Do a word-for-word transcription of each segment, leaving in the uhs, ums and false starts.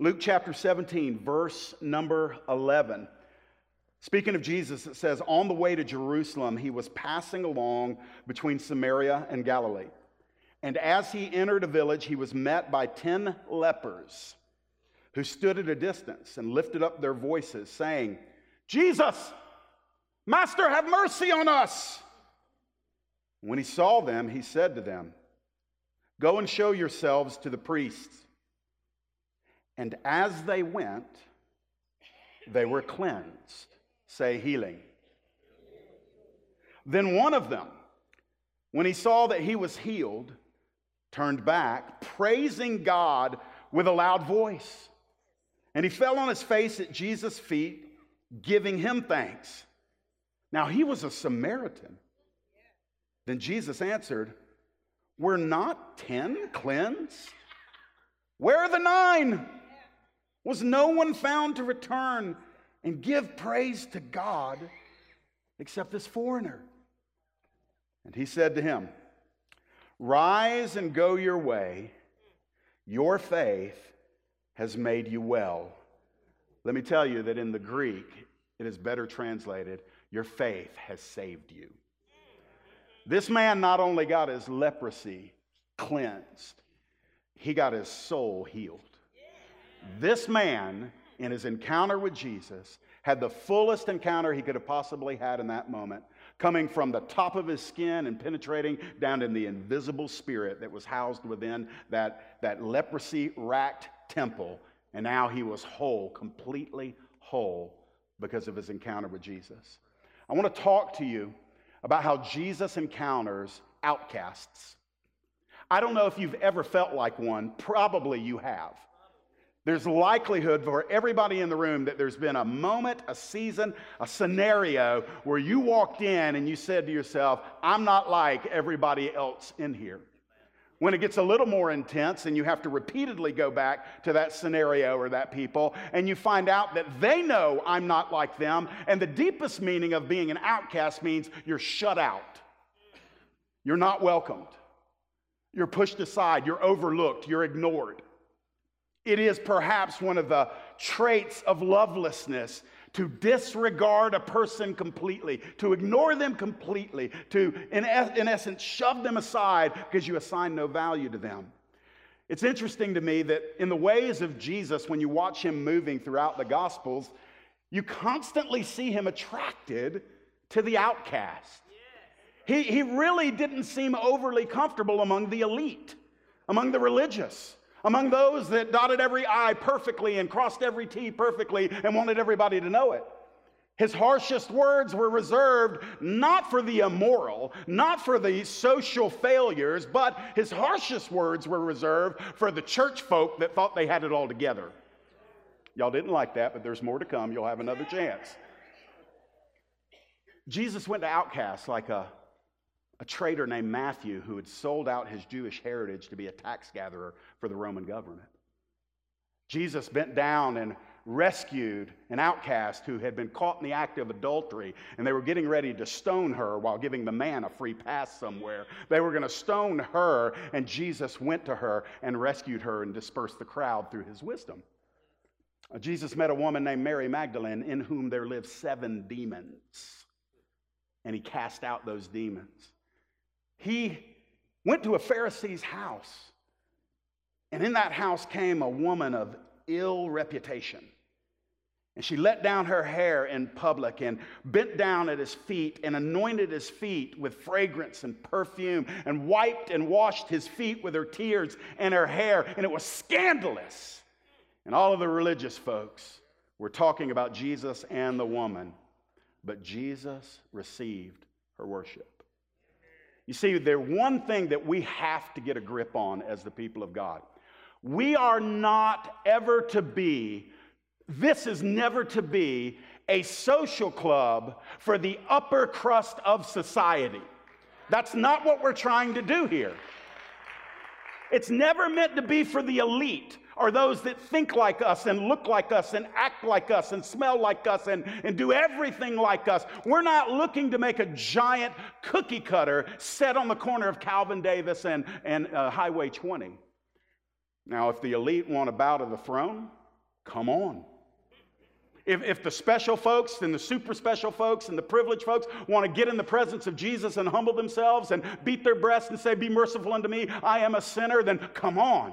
Luke chapter seventeen, verse number eleven. Speaking of Jesus, it says, on the way to Jerusalem, he was passing along between Samaria and Galilee. And as he entered a village, he was met by ten lepers who stood at a distance and lifted up their voices, saying, Jesus, Master, have mercy on us. When he saw them, he said to them, go and show yourselves to the priests. And as they went, they were cleansed. Say, healing. Then one of them, when he saw that he was healed, turned back, praising God with a loud voice. And he fell on his face at Jesus' feet, giving him thanks. Now he was a Samaritan. Then Jesus answered, were not ten cleansed? Where are the nine? Was no one found to return and give praise to God except this foreigner? And he said to him, rise and go your way. Your faith has made you well. Let me tell you that in the Greek, it is better translated, your faith has saved you. This man not only got his leprosy cleansed, he got his soul healed. This man, in his encounter with Jesus, had the fullest encounter he could have possibly had in that moment, coming from the top of his skin and penetrating down in the invisible spirit that was housed within that, that leprosy-racked temple. And now he was whole, completely whole, because of his encounter with Jesus. I want to talk to you about how Jesus encounters outcasts. I don't know if you've ever felt like one. Probably you have. There's likelihood for everybody in the room that there's been a moment, a season, a scenario where you walked in and you said to yourself, I'm not like everybody else in here. When it gets a little more intense and you have to repeatedly go back to that scenario or that people, and you find out that they know I'm not like them, and the deepest meaning of being an outcast means you're shut out. You're not welcomed. You're pushed aside. You're overlooked. You're ignored. It is perhaps one of the traits of lovelessness to disregard a person completely, to ignore them completely, to, in, es in essence, shove them aside because you assign no value to them. It's interesting to me that in the ways of Jesus, when you watch him moving throughout the Gospels, you constantly see him attracted to the outcast. He, he really didn't seem overly comfortable among the elite, among the religious, among those that dotted every I perfectly and crossed every T perfectly and wanted everybody to know it. His harshest words were reserved not for the immoral, not for the social failures, but his harshest words were reserved for the church folk that thought they had it all together. Y'all didn't like that, but there's more to come. You'll have another chance. Jesus went to outcasts like a A trader named Matthew who had sold out his Jewish heritage to be a tax gatherer for the Roman government. Jesus bent down and rescued an outcast who had been caught in the act of adultery, and they were getting ready to stone her while giving the man a free pass somewhere. They were going to stone her, and Jesus went to her and rescued her and dispersed the crowd through his wisdom. Jesus met a woman named Mary Magdalene in whom there lived seven demons, and he cast out those demons. He went to a Pharisee's house, and in that house came a woman of ill reputation. And she let down her hair in public and bent down at his feet and anointed his feet with fragrance and perfume and wiped and washed his feet with her tears and her hair, and it was scandalous. And all of the religious folks were talking about Jesus and the woman, but Jesus received her worship. You see, there's one thing that we have to get a grip on as the people of God. We are not ever to be, this is never to be, a social club for the upper crust of society. That's not what we're trying to do here. It's never meant to be for the elite or those that think like us and look like us and act like us and smell like us and, and do everything like us. We're not looking to make a giant cookie cutter set on the corner of Calvin Davis and, and uh, Highway twenty. Now, if the elite want a bow to the throne, Come on. If, if the special folks and the super special folks and the privileged folks want to get in the presence of Jesus and humble themselves and beat their breasts and say, be merciful unto me, I am a sinner, then come on.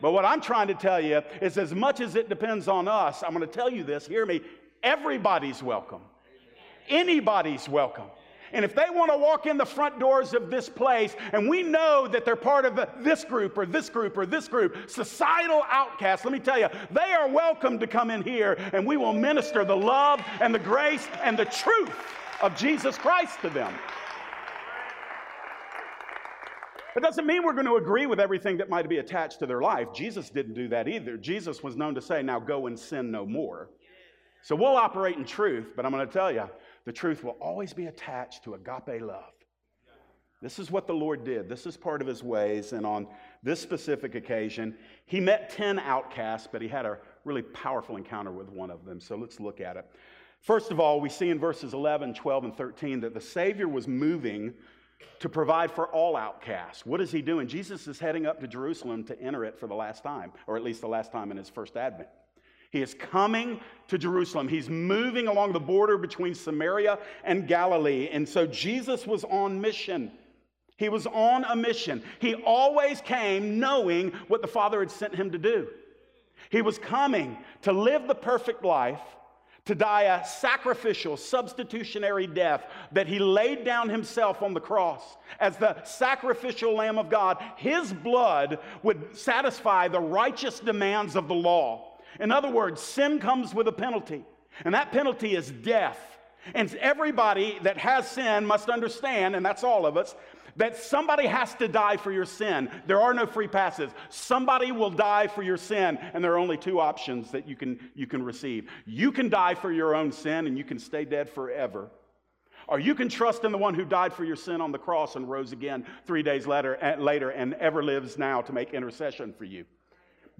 But what I'm trying to tell you is, as much as it depends on us, I'm going to tell you this, hear me, everybody's welcome. Anybody's welcome. And if they want to walk in the front doors of this place, and we know that they're part of this group or this group or this group, societal outcasts, let me tell you, they are welcome to come in here, and we will minister the love and the grace and the truth of Jesus Christ to them. It doesn't mean we're going to agree with everything that might be attached to their life. Jesus didn't do that either. Jesus was known to say, now go and sin no more. So we'll operate in truth, but I'm going to tell you, the truth will always be attached to agape love. This is what the Lord did. This is part of his ways. And on this specific occasion, he met ten outcasts, but he had a really powerful encounter with one of them. So let's look at it. First of all, we see in verses eleven, twelve, and thirteen that the Savior was moving to provide for all outcasts. What is he doing? Jesus is heading up to Jerusalem to enter it for the last time, or at least the last time in his first advent. He is coming to Jerusalem. He's moving along the border between Samaria and Galilee. And so Jesus was on mission. He was on a mission. He always came knowing what the Father had sent him to do. He was coming to live the perfect life, to die a sacrificial, substitutionary death, that he laid down himself on the cross as the sacrificial Lamb of God. His blood would satisfy the righteous demands of the law. In other words, sin comes with a penalty, and that penalty is death. And everybody that has sin must understand, and that's all of us, that somebody has to die for your sin. There are no free passes. Somebody will die for your sin, and there are only two options that you can, you can receive. You can die for your own sin, and you can stay dead forever. Or you can trust in the one who died for your sin on the cross and rose again three days later, later and ever lives now to make intercession for you.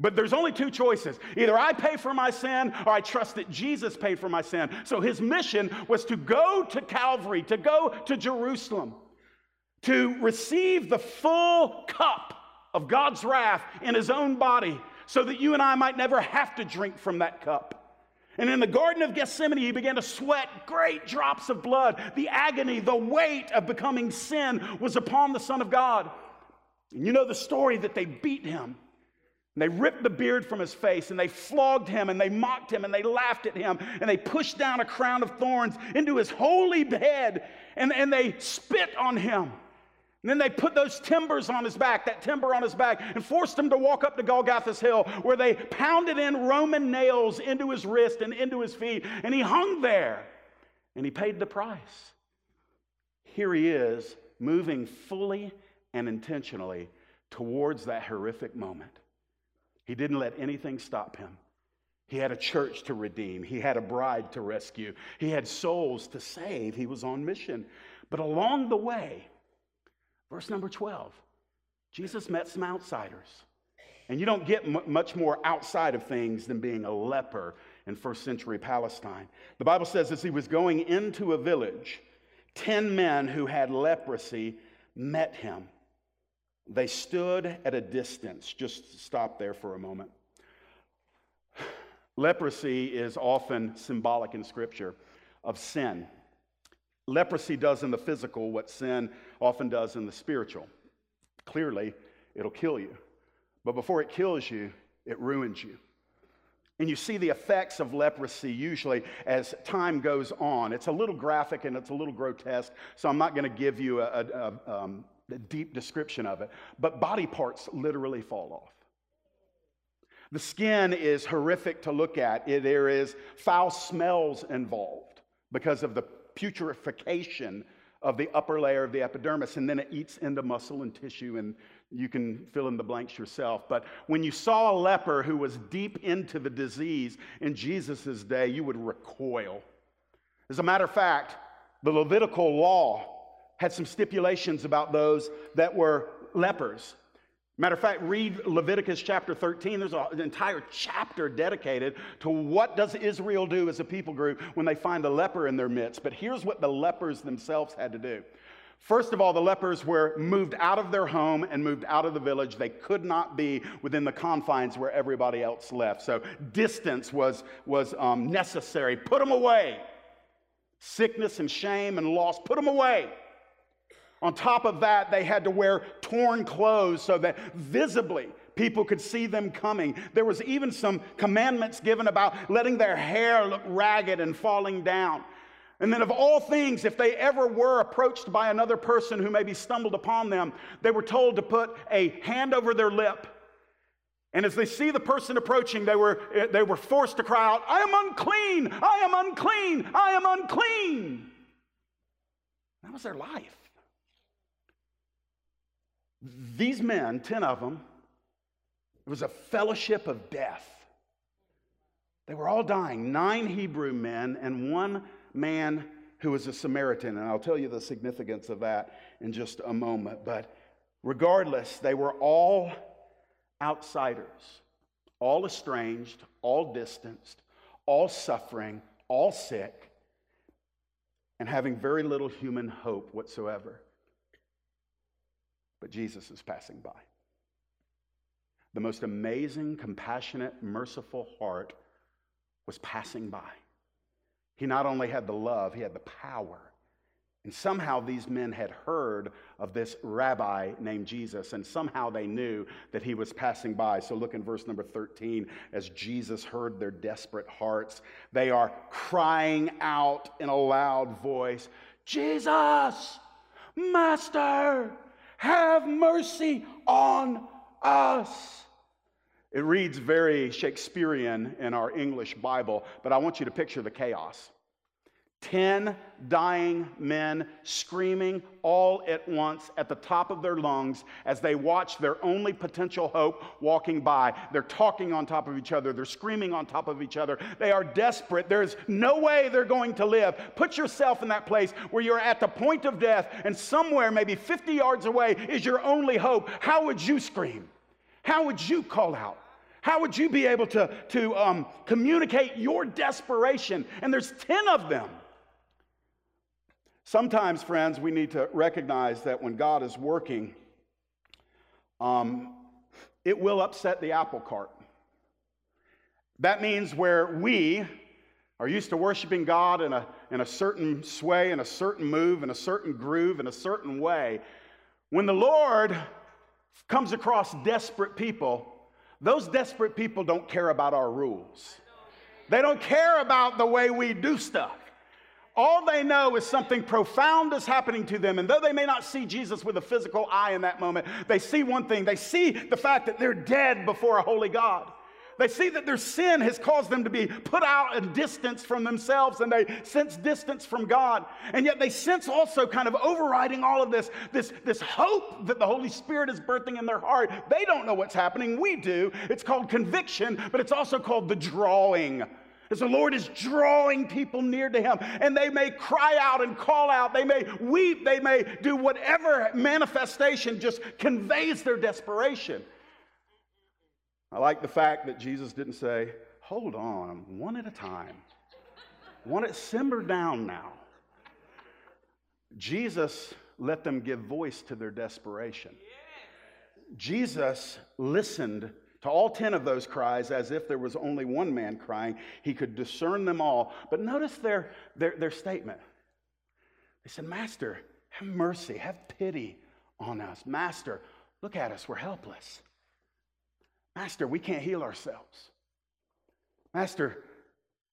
But there's only two choices. Either I pay for my sin, or I trust that Jesus paid for my sin. So his mission was to go to Calvary, to go to Jerusalem, to receive the full cup of God's wrath in his own body, so that you and I might never have to drink from that cup. And in the Garden of Gethsemane, he began to sweat great drops of blood. The agony, the weight of becoming sin was upon the Son of God. And you know the story, that they beat him. And they ripped the beard from his face, and they flogged him, and they mocked him, and they laughed at him, and they pushed down a crown of thorns into his holy head, and, and they spit on him. And then they put those timbers on his back, that timber on his back, and forced him to walk up to Golgotha's hill, where they pounded in Roman nails into his wrist and into his feet, and he hung there, and he paid the price. Here he is, moving fully and intentionally towards that horrific moment. He didn't let anything stop him. He had a church to redeem. He had a bride to rescue. He had souls to save. He was on mission. But along the way, verse number twelve, Jesus met some outsiders. And you don't get m- much more outside of things than being a leper in first century Palestine. The Bible says, as he was going into a village, ten men who had leprosy met him. They stood at a distance. Just stop there for a moment. Leprosy is often symbolic in Scripture of sin. Leprosy does in the physical what sin often does in the spiritual. Clearly, it'll kill you. But before it kills you, it ruins you. And you see the effects of leprosy usually as time goes on. It's a little graphic and it's a little grotesque, so I'm not going to give you a... a, a um, the deep description of it, but body parts literally fall off. The skin is horrific to look at. It, there is foul smells involved because of the putrefaction of the upper layer of the epidermis, and then it eats into muscle and tissue, and you can fill in the blanks yourself. But when you saw a leper who was deep into the disease in Jesus's day, you would recoil. As a matter of fact, the Levitical law had some stipulations about those that were lepers. Matter of fact, read Leviticus chapter thirteen. There's an entire chapter dedicated to what does Israel do as a people group when they find a leper in their midst. But here's what the lepers themselves had to do. First of all, the lepers were moved out of their home and moved out of the village. They could not be within the confines where everybody else left. So distance was, was um, necessary. Put them away. Sickness and shame and loss, put them away. On top of that, they had to wear torn clothes so that visibly people could see them coming. There was even some commandments given about letting their hair look ragged and falling down. And then of all things, if they ever were approached by another person who maybe stumbled upon them, they were told to put a hand over their lip. And as they see the person approaching, they were, they were forced to cry out, "I am unclean! I am unclean! I am unclean!" That was their life. These men, ten of them, it was a fellowship of death. They were all dying, nine Hebrew men and one man who was a Samaritan, and I'll tell you the significance of that in just a moment. But regardless, they were all outsiders, all estranged, all distanced, all suffering, all sick, and having very little human hope whatsoever. But Jesus is passing by. The most amazing, compassionate, merciful heart was passing by. He not only had the love, he had the power. And somehow these men had heard of this rabbi named Jesus, and somehow they knew that he was passing by. So look in verse number thirteen, as Jesus heard their desperate hearts, they are crying out in a loud voice, "Jesus, Master, have mercy on us." It reads very Shakespearean in our English Bible, but I want you to picture the chaos. Ten dying men screaming all at once at the top of their lungs as they watch their only potential hope walking by. They're talking on top of each other. They're screaming on top of each other. They are desperate. There's no way they're going to live. Put yourself in that place where you're at the point of death, and somewhere maybe fifty yards away is your only hope. How would you scream? How would you call out? How would you be able to, to um, communicate your desperation? And there's ten of them. Sometimes, friends, we need to recognize that when God is working, um, it will upset the apple cart. That means where we are used to worshiping God in a, in a certain sway, in a certain move, in a certain groove, in a certain way, when the Lord comes across desperate people, those desperate people don't care about our rules. They don't care about the way we do stuff. All they know is something profound is happening to them. And though they may not see Jesus with a physical eye in that moment, they see one thing. They see the fact that they're dead before a holy God. They see that their sin has caused them to be put out a distance from themselves, and they sense distance from God. And yet they sense also, kind of overriding all of this, this, this hope that the Holy Spirit is birthing in their heart. They don't know what's happening. We do. It's called conviction, but it's also called the drawing. As the Lord is drawing people near to him, and they may cry out and call out. They may weep. They may do whatever manifestation just conveys their desperation. I like the fact that Jesus didn't say, "Hold on, one at a time. One at, simmer down now." Jesus let them give voice to their desperation. Jesus listened to all ten of those cries as if there was only one man crying. He could discern them all. But notice their, their, their statement. They said, "Master, have mercy, have pity on us. Master, look at us, we're helpless. Master, we can't heal ourselves. Master,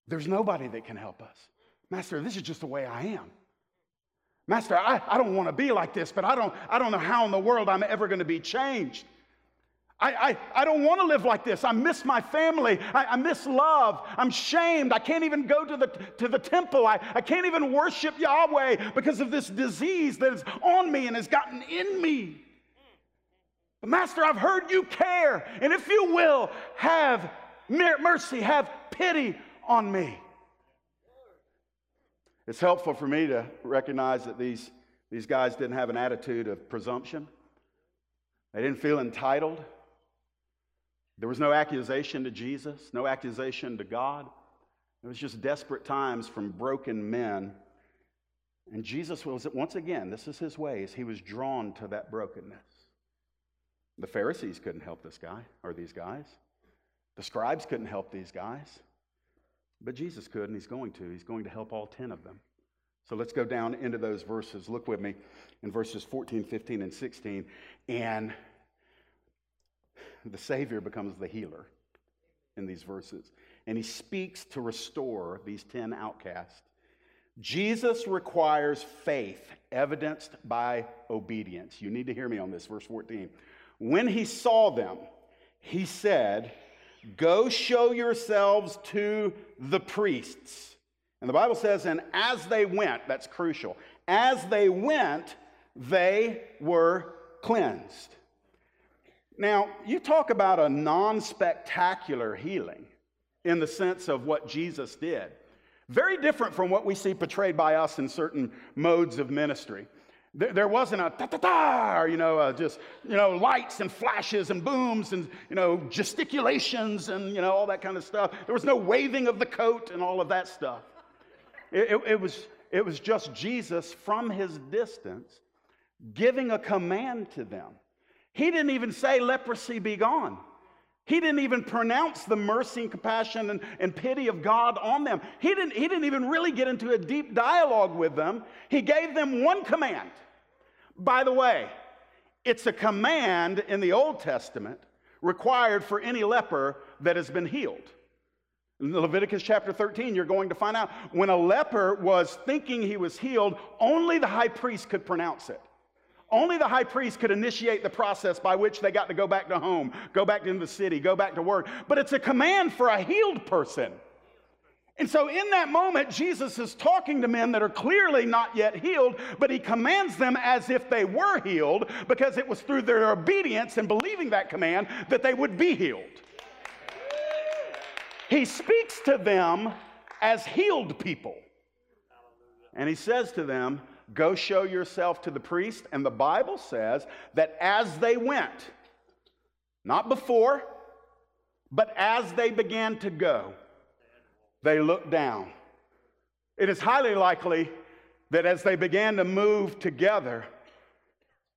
there's nobody that can help us. Master, this is just the way I am. Master, I, I don't want to be like this, but I don't, I don't know how in the world I'm ever going to be changed. I, I, I don't want to live like this. I miss my family. I, I miss love. I'm shamed. I can't even go to the, to the temple. I, I can't even worship Yahweh because of this disease that is on me and has gotten in me. Master, I've heard you care, and if you will, have mercy, have pity on me." It's helpful for me to recognize that these, these guys didn't have an attitude of presumption. They didn't feel entitled. There was no accusation to Jesus, no accusation to God. It was just desperate times from broken men And Jesus was, once again, this is his ways, he was drawn to that brokenness. The Pharisees couldn't help this guy, or these guys. The scribes couldn't help these guys. But Jesus could, and he's going to. He's going to help all ten of them. So let's go down into those verses. Look with me in verses fourteen, fifteen, and sixteen. And the Savior becomes the healer in these verses. And he speaks to restore these ten outcasts. Jesus requires faith evidenced by obedience. You need to hear me on this, verse fourteen. When he saw them, he said, "Go show yourselves to the priests." And the Bible says, and as they went, that's crucial, as they went, they were cleansed. Now, you talk about a non-spectacular healing in the sense of what Jesus did. Very different from what we see portrayed by us in certain modes of ministry. There wasn't a ta-ta-ta, or, you know, uh, just, you know, lights and flashes and booms and, you know, gesticulations and, you know, all that kind of stuff. There was no waving of the coat and all of that stuff. It, it, it, was, it was just Jesus from his distance giving a command to them. He didn't even say, "Leprosy be gone." He didn't even pronounce the mercy and compassion and, and pity of God on them. He didn't, he didn't even really get into a deep dialogue with them. He gave them one command. By the way, it's a command in the Old Testament required for any leper that has been healed. In Leviticus chapter thirteen, you're going to find out when a leper was thinking he was healed, only the high priest could pronounce it. Only the high priest could initiate the process by which they got to go back to home, go back into the city, go back to work. But it's a command for a healed person. And so in that moment, Jesus is talking to men that are clearly not yet healed, but he commands them as if they were healed, because it was through their obedience and believing that command that they would be healed. He speaks to them as healed people. And he says to them, "Go show yourself to the priest." And the Bible says that as they went, not before, but as they began to go, they looked down. It is highly likely that as they began to move together,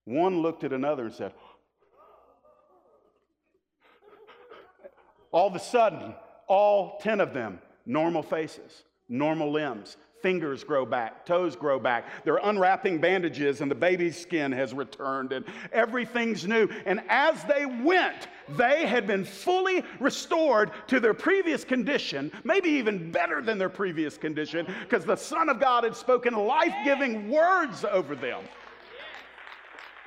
one looked at another and said, all of a sudden, all ten of them, normal faces, normal limbs. Fingers grow back, toes grow back. They're unwrapping bandages, and the baby's skin has returned, and everything's new. And as they went, they had been fully restored to their previous condition, maybe even better than their previous condition, because the Son of God had spoken life-giving words over them.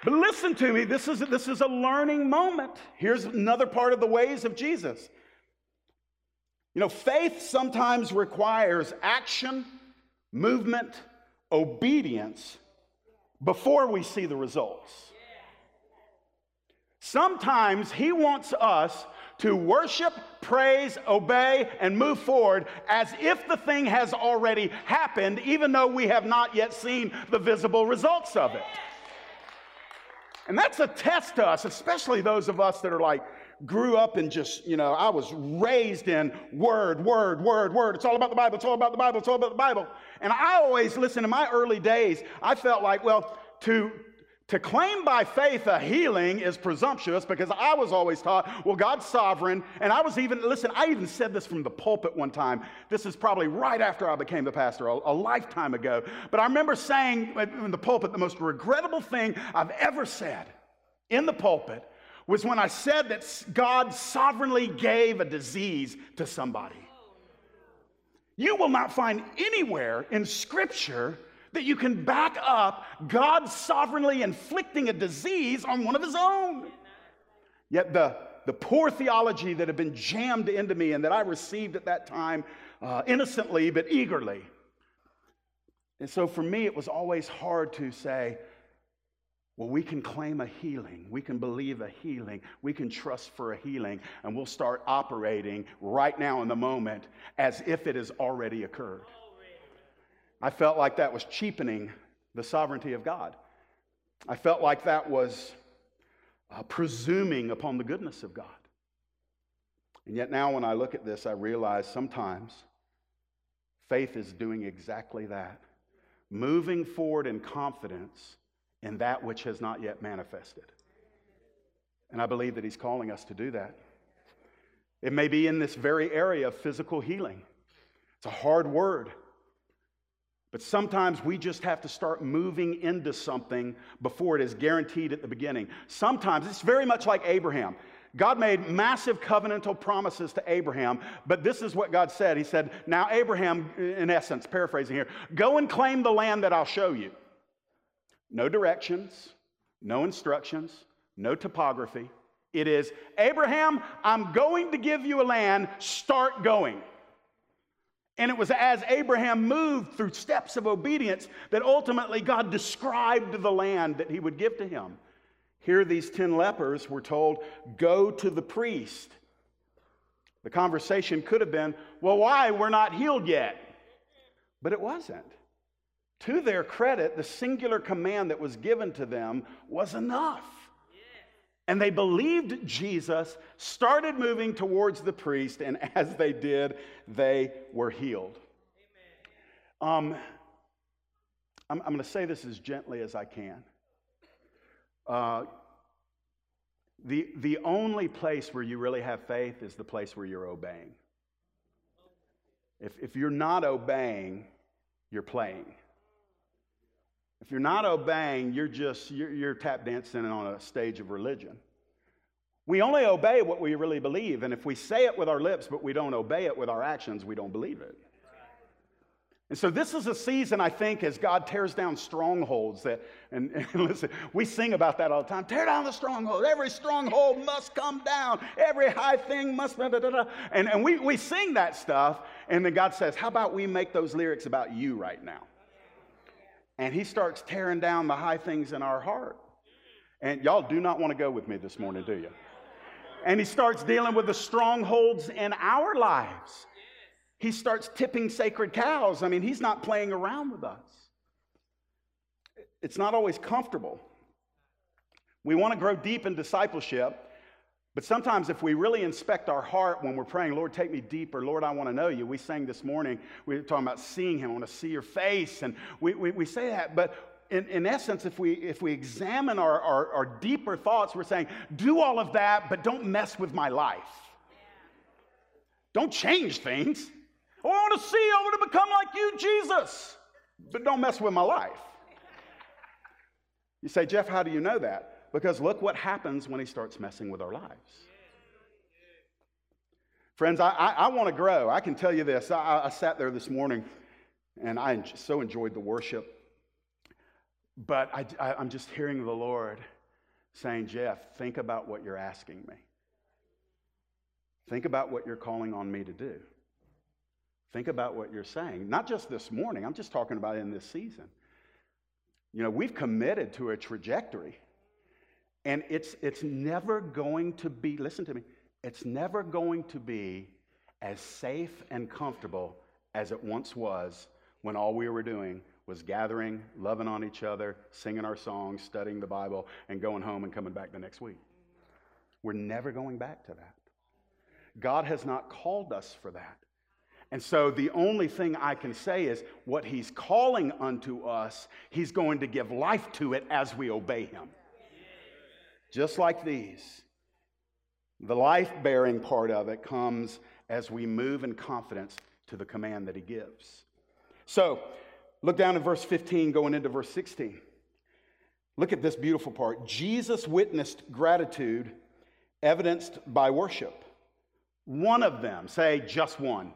But listen to me, this is, this is a learning moment. Here's another part of the ways of Jesus. You know, faith sometimes requires action, movement, obedience, before we see the results. Sometimes he wants us to worship, praise, obey, and move forward as if the thing has already happened, even though we have not yet seen the visible results of it. And that's a test to us, especially those of us that are like, grew up and just, you know, I was raised in word, word, word, word. It's all about the Bible. It's all about the Bible. It's all about the Bible. And I always, listen, in my early days, I felt like, well, to, to claim by faith a healing is presumptuous, because I was always taught, well, God's sovereign. And I was even, listen, I even said this from the pulpit one time. This is probably right after I became the pastor, a, a lifetime ago. But I remember saying in the pulpit, the most regrettable thing I've ever said in the pulpit was when I said that God sovereignly gave a disease to somebody. You will not find anywhere in Scripture that you can back up God sovereignly inflicting a disease on one of his own. Yet the, the poor theology that had been jammed into me and that I received at that time, uh, innocently but eagerly. And so for me, it was always hard to say, well, we can claim a healing, we can believe a healing, we can trust for a healing, and we'll start operating right now in the moment as if it has already occurred. I felt like that was cheapening the sovereignty of God. I felt like that was uh, presuming upon the goodness of God. And yet now when I look at this, I realize sometimes faith is doing exactly that. moving forward in confidence in that which has not yet manifested. And I believe that he's calling us to do that. It may be in this very area of physical healing. It's a hard word. But sometimes we just have to start moving into something before it is guaranteed at the beginning. Sometimes it's very much like Abraham. God made massive covenantal promises to Abraham, but this is what God said. He said, now Abraham, in essence, paraphrasing here, go and claim the land that I'll show you. No directions, no instructions, no topography. It is, Abraham, I'm going to give you a land, start going. And it was as Abraham moved through steps of obedience that ultimately God described the land that he would give to him. Here these ten lepers were told, go to the priest. The conversation could have been, well, why? We're not healed yet. But it wasn't. To their credit, the singular command that was given to them was enough. And they believed Jesus, started moving towards the priest, and as they did, they were healed. Um, I'm, I'm going to say this as gently as I can. Uh, the, the only place where you really have faith is the place where you're obeying. If, if you're not obeying, you're playing. If you're not obeying, you're just, you're, you're tap dancing on a stage of religion. We only obey what we really believe, and if we say it with our lips, but we don't obey it with our actions, we don't believe it. And so this is a season, I think, as God tears down strongholds that, and, and listen, we sing about that all the time. Tear down the stronghold. Every stronghold must come down. Every high thing must, da, da, da. And, and we, we sing that stuff, and then God says, how about we make those lyrics about you right now? And he starts tearing down the high things in our heart. And y'all do not want to go with me this morning, do you? And he starts dealing with the strongholds in our lives. He starts tipping sacred cows. I mean, he's not playing around with us. It's not always comfortable. We want to grow deep in discipleship. But sometimes if we really inspect our heart when we're praying, Lord, take me deeper. Lord, I want to know you. We sang this morning, we were talking about seeing him. I want to see your face. And we, we, we say that. But in, in essence, if we, if we examine our, our, our deeper thoughts, we're saying, do all of that, but don't mess with my life. Don't change things. I want to see, I want to become like you, Jesus. But don't mess with my life. You say, Jeff, how do you know that? Because look what happens when he starts messing with our lives. Friends, I, I, I want to grow. I can tell you this. I, I sat there this morning, and I so enjoyed the worship. But I, I, I'm just hearing the Lord saying, Jeff, think about what you're asking me. Think about what you're calling on me to do. Think about what you're saying. Not just this morning. I'm just talking about in this season. You know, we've committed to a trajectory. And it's, it's never going to be, listen to me, it's never going to be as safe and comfortable as it once was when all we were doing was gathering, loving on each other, singing our songs, studying the Bible, and going home and coming back the next week. We're never going back to that. God has not called us for that. And so the only thing I can say is what he's calling unto us, he's going to give life to it as we obey him. Just like these, the life-bearing part of it comes as we move in confidence to the command that he gives. So, look down in verse fifteen, going into verse sixteen. Look at this beautiful part. Jesus witnessed gratitude evidenced by worship. One of them, say just one.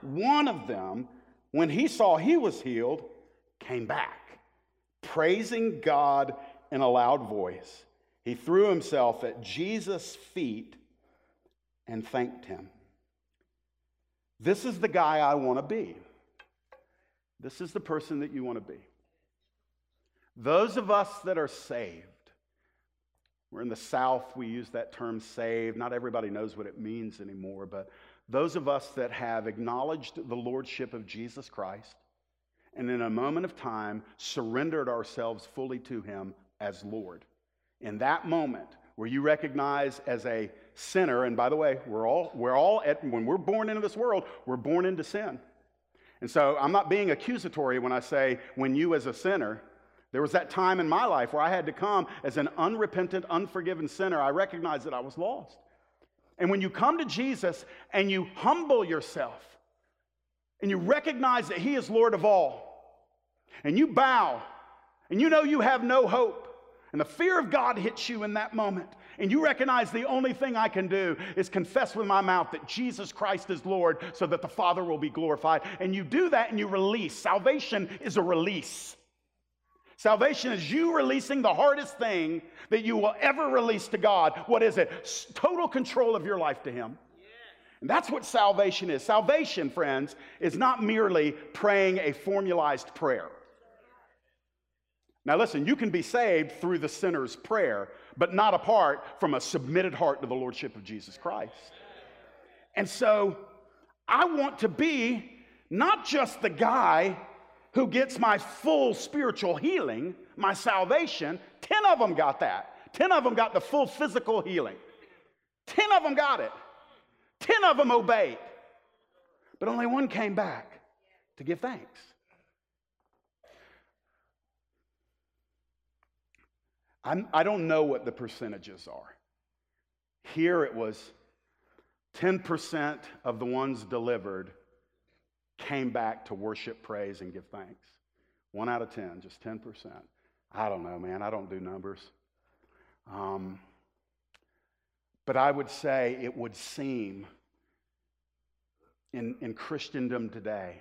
One of them, when he saw he was healed, came back, praising God in a loud voice. He threw himself at Jesus' feet and thanked him. This is the guy I want to be. This is the person that you want to be. Those of us that are saved, we're in the South, we use that term saved. Not everybody knows what it means anymore, but those of us that have acknowledged the lordship of Jesus Christ and in a moment of time surrendered ourselves fully to him as Lord. In that moment where you recognize as a sinner, and by the way, we're all, we're all at, when we're born into this world, we're born into sin. And so I'm not being accusatory when I say, when you as a sinner, there was that time in my life where I had to come as an unrepentant, unforgiven sinner. I recognized that I was lost. And when you come to Jesus and you humble yourself and you recognize that He is Lord of all, and you bow and you know you have no hope, and the fear of God hits you in that moment, and you recognize the only thing I can do is confess with my mouth that Jesus Christ is Lord so that the Father will be glorified. And you do that and you release. Salvation is a release. Salvation is you releasing the hardest thing that you will ever release to God. What is it? Total control of your life to Him. Yeah. And that's what salvation is. Salvation, friends, is not merely praying a formalized prayer. Now listen, you can be saved through the sinner's prayer, but not apart from a submitted heart to the Lordship of Jesus Christ. And so I want to be not just the guy who gets my full spiritual healing, my salvation. Ten of them got that. Ten of them got the full physical healing. Ten of them got it. Ten of them obeyed. But only one came back to give thanks. I'm, I don't know what the percentages are. Here it was ten percent of the ones delivered came back to worship, praise, and give thanks. One out of ten, just ten percent. I don't know, man. I don't do numbers. Um, but I would say it would seem in, in Christendom today,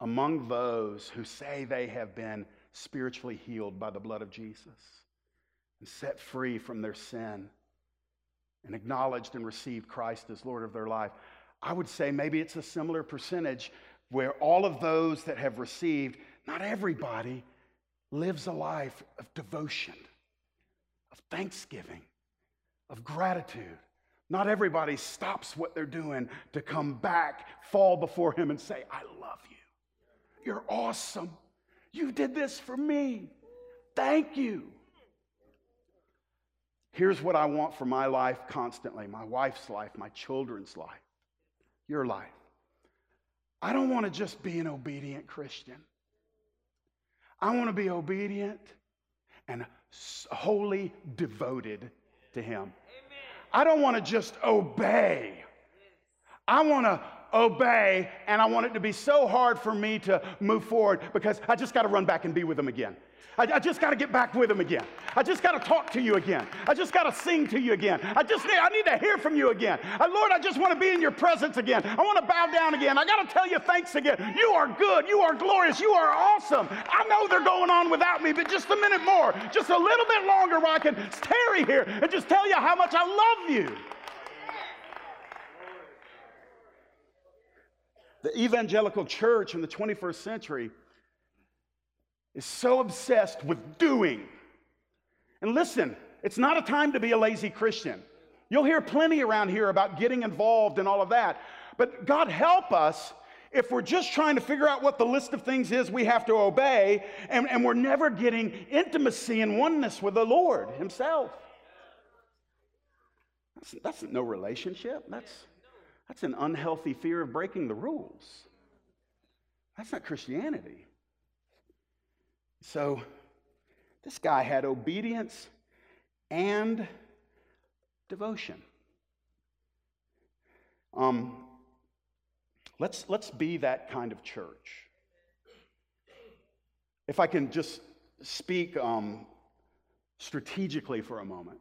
among those who say they have been spiritually healed by the blood of Jesus and set free from their sin and acknowledged and received Christ as Lord of their life, I would say maybe it's a similar percentage where all of those that have received, not everybody lives a life of devotion, of thanksgiving, of gratitude. Not everybody stops what they're doing to come back, fall before Him and say, I love you. You're awesome. You did this for me. Thank you. Here's what I want for my life constantly, my wife's life, my children's life. Your life. I don't want to just be an obedient Christian. I want to be obedient and wholly devoted to Him. Amen. I don't want to just obey. I want to obey, and I want it to be so hard for me to move forward because I just got to run back and be with Him again. I, I just got to get back with Him again. I just got to talk to you again. I just got to sing to you again. I just need, I need to hear from you again. I, Lord, I just want to be in your presence again. I want to bow down again. I got to tell you thanks again. You are good. You are glorious. You are awesome. I know they're going on without me, but just a minute more, just a little bit longer where I can tarry here and just tell you how much I love you. The evangelical church in the twenty-first century is so obsessed with doing. And listen, it's not a time to be a lazy Christian. You'll hear plenty around here about getting involved and all of that. But God help us if we're just trying to figure out what the list of things is we have to obey, and, and we're never getting intimacy and oneness with the Lord Himself. That's, that's no relationship. That's... That's an unhealthy fear of breaking the rules. That's not Christianity. So this guy had obedience and devotion. Um, let's, let's be that kind of church. If I can just speak um, strategically for a moment.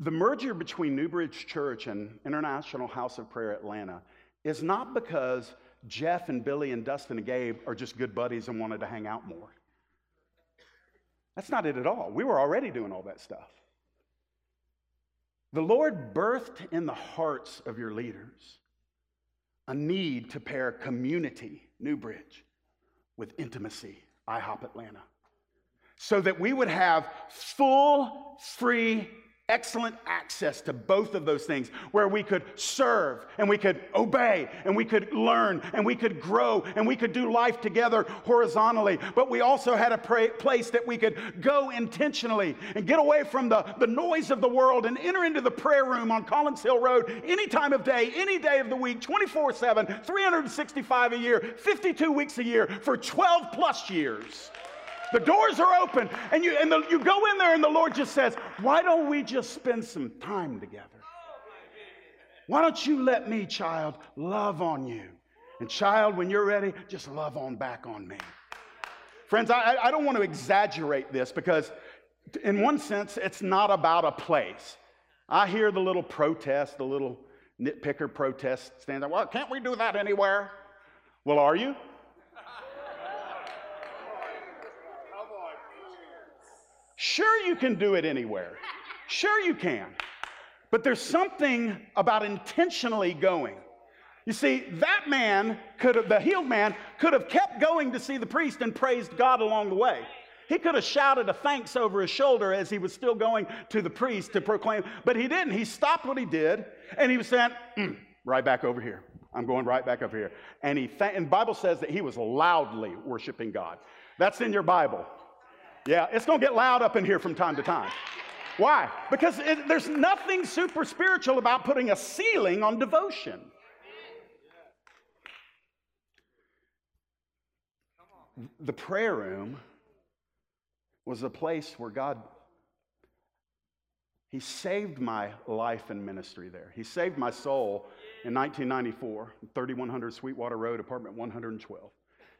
The merger between Newbridge Church and International House of Prayer Atlanta is not because Jeff and Billy and Dustin and Gabe are just good buddies and wanted to hang out more. That's not it at all. We were already doing all that stuff. The Lord birthed in the hearts of your leaders a need to pair community, Newbridge, with intimacy, I hop Atlanta, so that we would have full, free excellent access to both of those things, where we could serve and we could obey and we could learn and we could grow and we could do life together horizontally. But we also had a place that we could go intentionally and get away from the, the noise of the world and enter into the prayer room on Collins Hill Road any time of day, any day of the week, twenty-four seven, three hundred sixty-five a year, fifty-two weeks a year for twelve plus years. The doors are open, and you, and the, you go in there, and the Lord just says, why don't we just spend some time together? Why don't you let me, child, love on you? And child, when you're ready, just love on back on me. Friends, I, I don't want to exaggerate this, because in one sense, it's not about a place. I hear the little protest, the little nitpicker protest, stand up, well, can't we do that anywhere? Well, are you? Sure, you can do it anywhere. Sure, you can. But there's something about intentionally going. You see, that man, could have, the healed man, could have kept going to see the priest and praised God along the way. He could have shouted a thanks over his shoulder as he was still going to the priest to proclaim, but he didn't. He stopped what he did, and he was saying, mm, right back over here. I'm going right back over here. And, he th and the Bible says that he was loudly worshiping God. That's in your Bible. Yeah, it's going to get loud up in here from time to time. Why? Because it, there's nothing super spiritual about putting a ceiling on devotion. The prayer room was a place where God, He saved my life and ministry there. He saved my soul in nineteen ninety-four, thirty-one hundred Sweetwater Road, apartment one hundred twelve.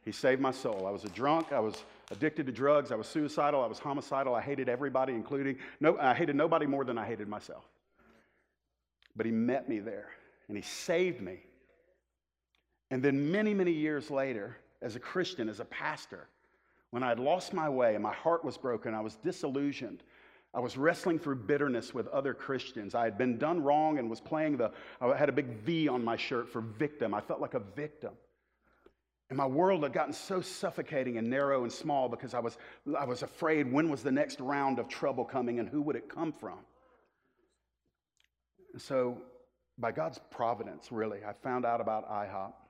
He saved my soul. I was a drunk. I was addicted to drugs. I was suicidal. I was homicidal. I hated everybody, including, no, I hated nobody more than I hated myself. But He met me there, and He saved me. And then many, many years later, as a Christian, as a pastor, when I had lost my way and my heart was broken, I was disillusioned. I was wrestling through bitterness with other Christians. I had been done wrong and was playing the, I had a big V on my shirt for victim. I felt like a victim. And my world had gotten so suffocating and narrow and small because I was, I was afraid, when was the next round of trouble coming and who would it come from? And so by God's providence, really, I found out about I hop.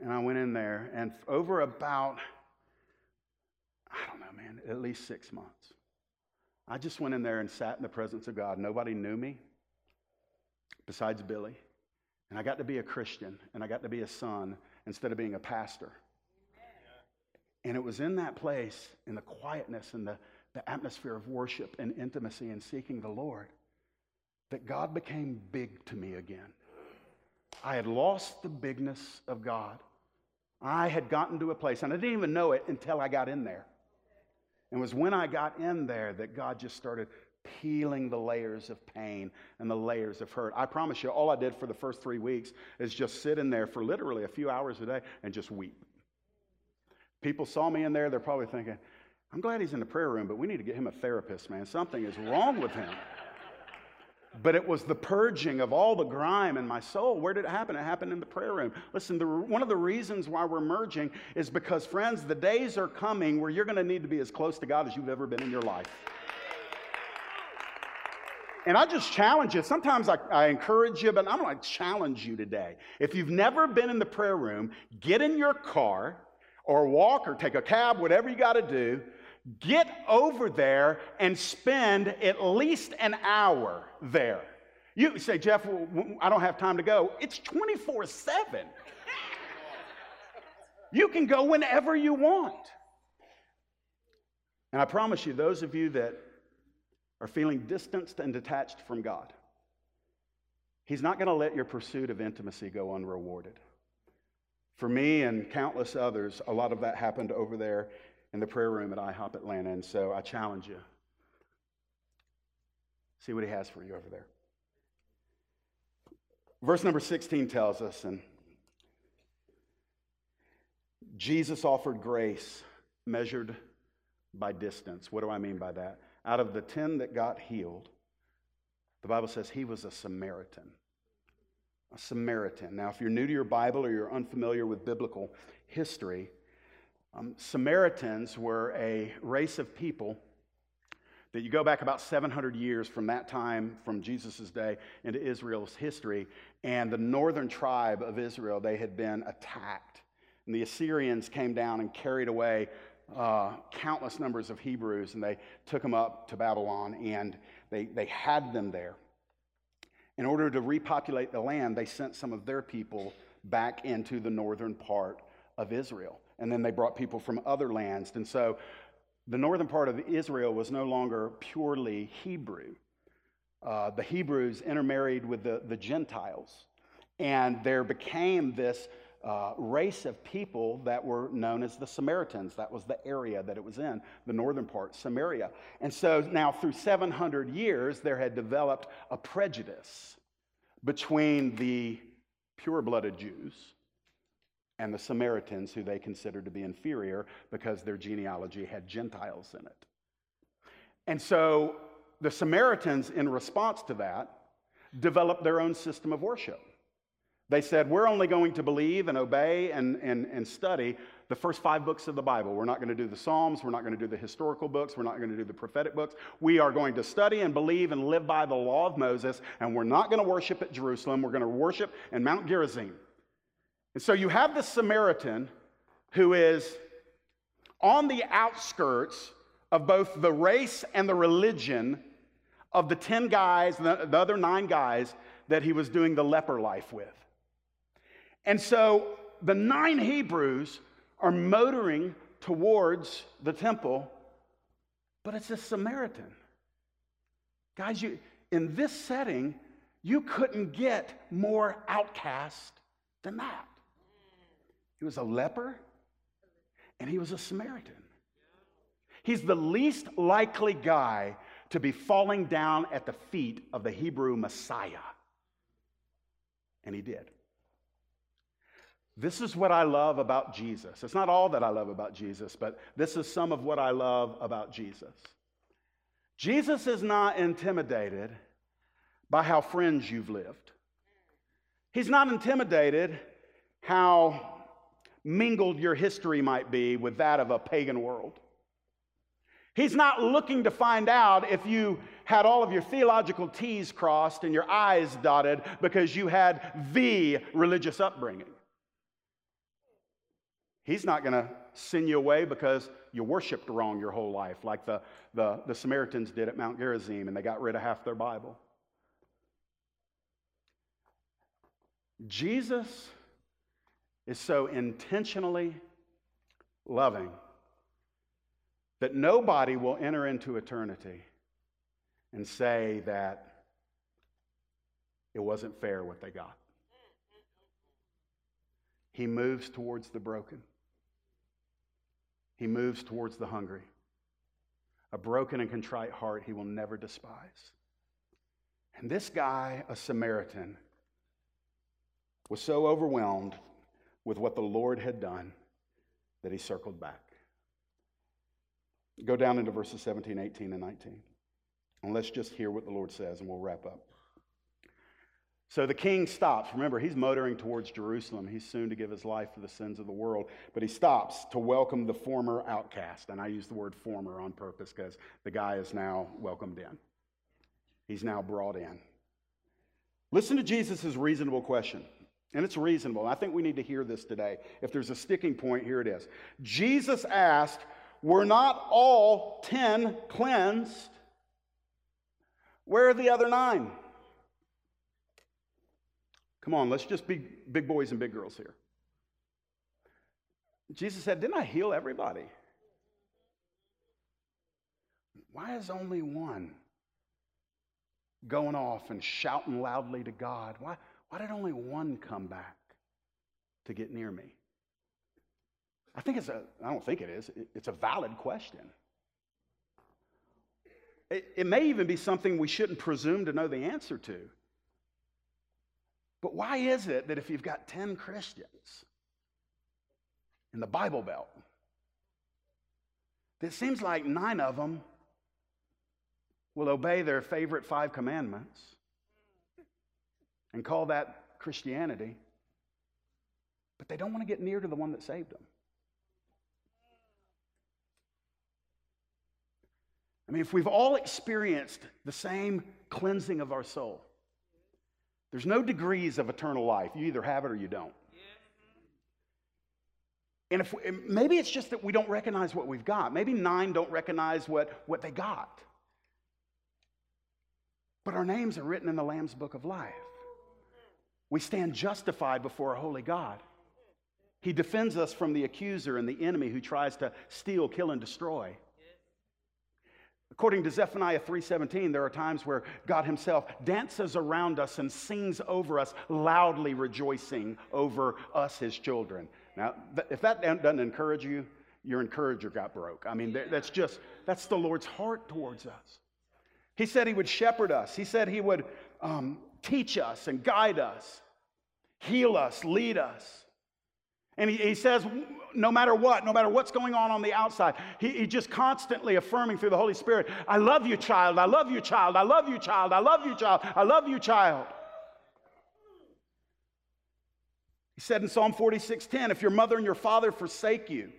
And I went in there, and over about, I don't know, man, at least six months, I just went in there and sat in the presence of God. Nobody knew me besides Billy. And I got to be a Christian, and I got to be a son instead of being a pastor. And it was in that place, in the quietness and the, the atmosphere of worship and intimacy and seeking the Lord, that God became big to me again. I had lost the bigness of God. I had gotten to a place, and I didn't even know it until I got in there. And it was when I got in there that God just started peeling the layers of pain and the layers of hurt. I promise you, all I did for the first three weeks is just sit in there for literally a few hours a day and just weep. People saw me in there, they're probably thinking, I'm glad he's in the prayer room, but we need to get him a therapist, man. Something is wrong with him. But it was the purging of all the grime in my soul. Where did it happen? It happened in the prayer room. Listen, the, one of the reasons why we're merging is because, friends, the days are coming where you're going to need to be as close to God as you've ever been in your life. And I just challenge you. Sometimes I, I encourage you, but I'm going to challenge you today. If you've never been in the prayer room, get in your car or walk or take a cab, whatever you got to do. Get over there and spend at least an hour there. You say, Jeff, I don't have time to go. It's twenty-four seven. You can go whenever you want. And I promise you, those of you that are feeling distanced and detached from God, He's not going to let your pursuit of intimacy go unrewarded. For me and countless others, a lot of that happened over there in the prayer room at I hop Atlanta, and so I challenge you. See what He has for you over there. Verse number sixteen tells us, and Jesus offered grace measured by distance. What do I mean by that? Out of the ten that got healed, the Bible says he was a Samaritan. A Samaritan. Now, if you're new to your Bible or you're unfamiliar with biblical history, um, Samaritans were a race of people that you go back about seven hundred years from that time, from Jesus' day, into Israel's history, and the northern tribe of Israel, they had been attacked. And the Assyrians came down and carried away uh, countless numbers of Hebrews, and they took them up to Babylon, and they, they had them there. In order to repopulate the land, they sent some of their people back into the northern part of Israel. And then they brought people from other lands. And so the northern part of Israel was no longer purely Hebrew. Uh, the Hebrews intermarried with the, the Gentiles. And there became this uh, race of people that were known as the Samaritans. That was the area that it was in, the northern part, Samaria. And so now through seven hundred years, there had developed a prejudice between the pure-blooded Jews and the Samaritans, who they considered to be inferior because their genealogy had Gentiles in it. And so the Samaritans, in response to that, developed their own system of worship. They said, we're only going to believe and obey and, and, and study the first five books of the Bible. We're not going to do the Psalms. We're not going to do the historical books. We're not going to do the prophetic books. We are going to study and believe and live by the law of Moses, and we're not going to worship at Jerusalem. We're going to worship in Mount Gerizim. And so you have this Samaritan who is on the outskirts of both the race and the religion of the ten guys, the, the other nine guys that he was doing the leper life with. And so the nine Hebrews are motoring towards the temple, but it's a Samaritan. Guys, you, in this setting, you couldn't get more outcast than that. He was a leper, and he was a Samaritan. He's the least likely guy to be falling down at the feet of the Hebrew Messiah. And he did. This is what I love about Jesus. It's not all that I love about Jesus, but this is some of what I love about Jesus. Jesus is not intimidated by how fringe you've lived. He's not intimidated how mingled your history might be with that of a pagan world. He's not looking to find out if you had all of your theological T's crossed and your I's dotted because you had the religious upbringing. He's not going to send you away because you worshiped wrong your whole life, like the, the, the Samaritans did at Mount Gerizim, and they got rid of half their Bible. Jesus is so intentionally loving that nobody will enter into eternity and say that it wasn't fair what they got. He moves towards the broken. He moves towards the hungry. A broken and contrite heart he will never despise. And this guy, a Samaritan, was so overwhelmed with what the Lord had done that he circled back. Go down into verses seventeen, eighteen, and nineteen. And let's just hear what the Lord says, and we'll wrap up. So the king stops. Remember, he's motoring towards Jerusalem. He's soon to give his life for the sins of the world. But he stops to welcome the former outcast. And I use the word former on purpose because the guy is now welcomed in. He's now brought in. Listen to Jesus' reasonable question. And it's reasonable. I think we need to hear this today. If there's a sticking point, here it is. Jesus asked, "Were not all ten cleansed? Where are the other nine?" Come on, let's just be big boys and big girls here. Jesus said, "Didn't I heal everybody? Why is only one going off and shouting loudly to God? Why, why did only one come back to get near me?" I think it's a, I don't think it is, it's a valid question. It, it may even be something we shouldn't presume to know the answer to. But why is it that if you've got ten Christians in the Bible Belt, it seems like nine of them will obey their favorite five commandments and call that Christianity, but they don't want to get near to the one that saved them? I mean, if we've all experienced the same cleansing of our soul, there's no degrees of eternal life. You either have it or you don't. And if we, maybe it's just that we don't recognize what we've got. Maybe nine don't recognize what, what they got. But our names are written in the Lamb's Book of Life. We stand justified before a holy God. He defends us from the accuser and the enemy who tries to steal, kill, and destroy. According to Zephaniah three seventeen, there are times where God himself dances around us and sings over us, loudly rejoicing over us, his children. Now, if that doesn't encourage you, your encourager got broke. I mean, that's just, that's the Lord's heart towards us. He said he would shepherd us. He said he would um, teach us and guide us, heal us, lead us. And he, he says, no matter what, no matter what's going on on the outside, he, he just constantly affirming through the Holy Spirit, I love you, child, I love you, child, I love you, child, I love you, child, I love you, child. He said in Psalm forty-six ten, if your mother and your father forsake you,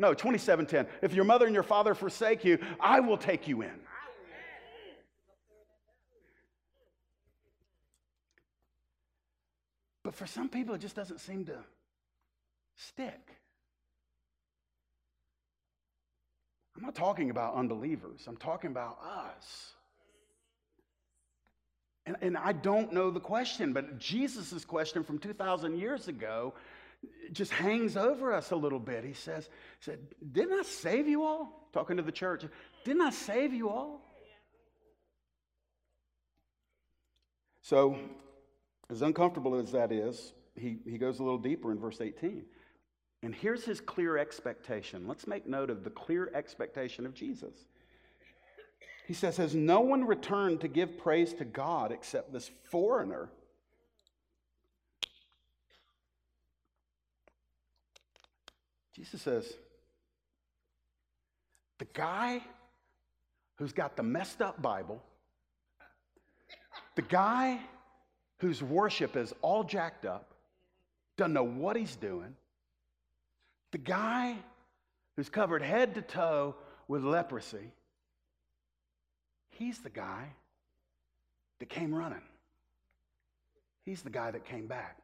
no, twenty-seven ten, if your mother and your father forsake you, I will take you in. But for some people, it just doesn't seem to stick. I'm not talking about unbelievers. I'm talking about us. And, and I don't know the question, but Jesus' question from two thousand years ago just hangs over us a little bit. He says, he said, didn't I save you all? Talking to the church. Didn't I save you all? So, as uncomfortable as that is, he, he goes a little deeper in verse eighteen. And here's his clear expectation. Let's make note of the clear expectation of Jesus. He says, has no one returned to give praise to God except this foreigner? Jesus says, the guy who's got the messed up Bible, the guy whose worship is all jacked up, doesn't know what he's doing, the guy who's covered head to toe with leprosy, he's the guy that came running. He's the guy that came back.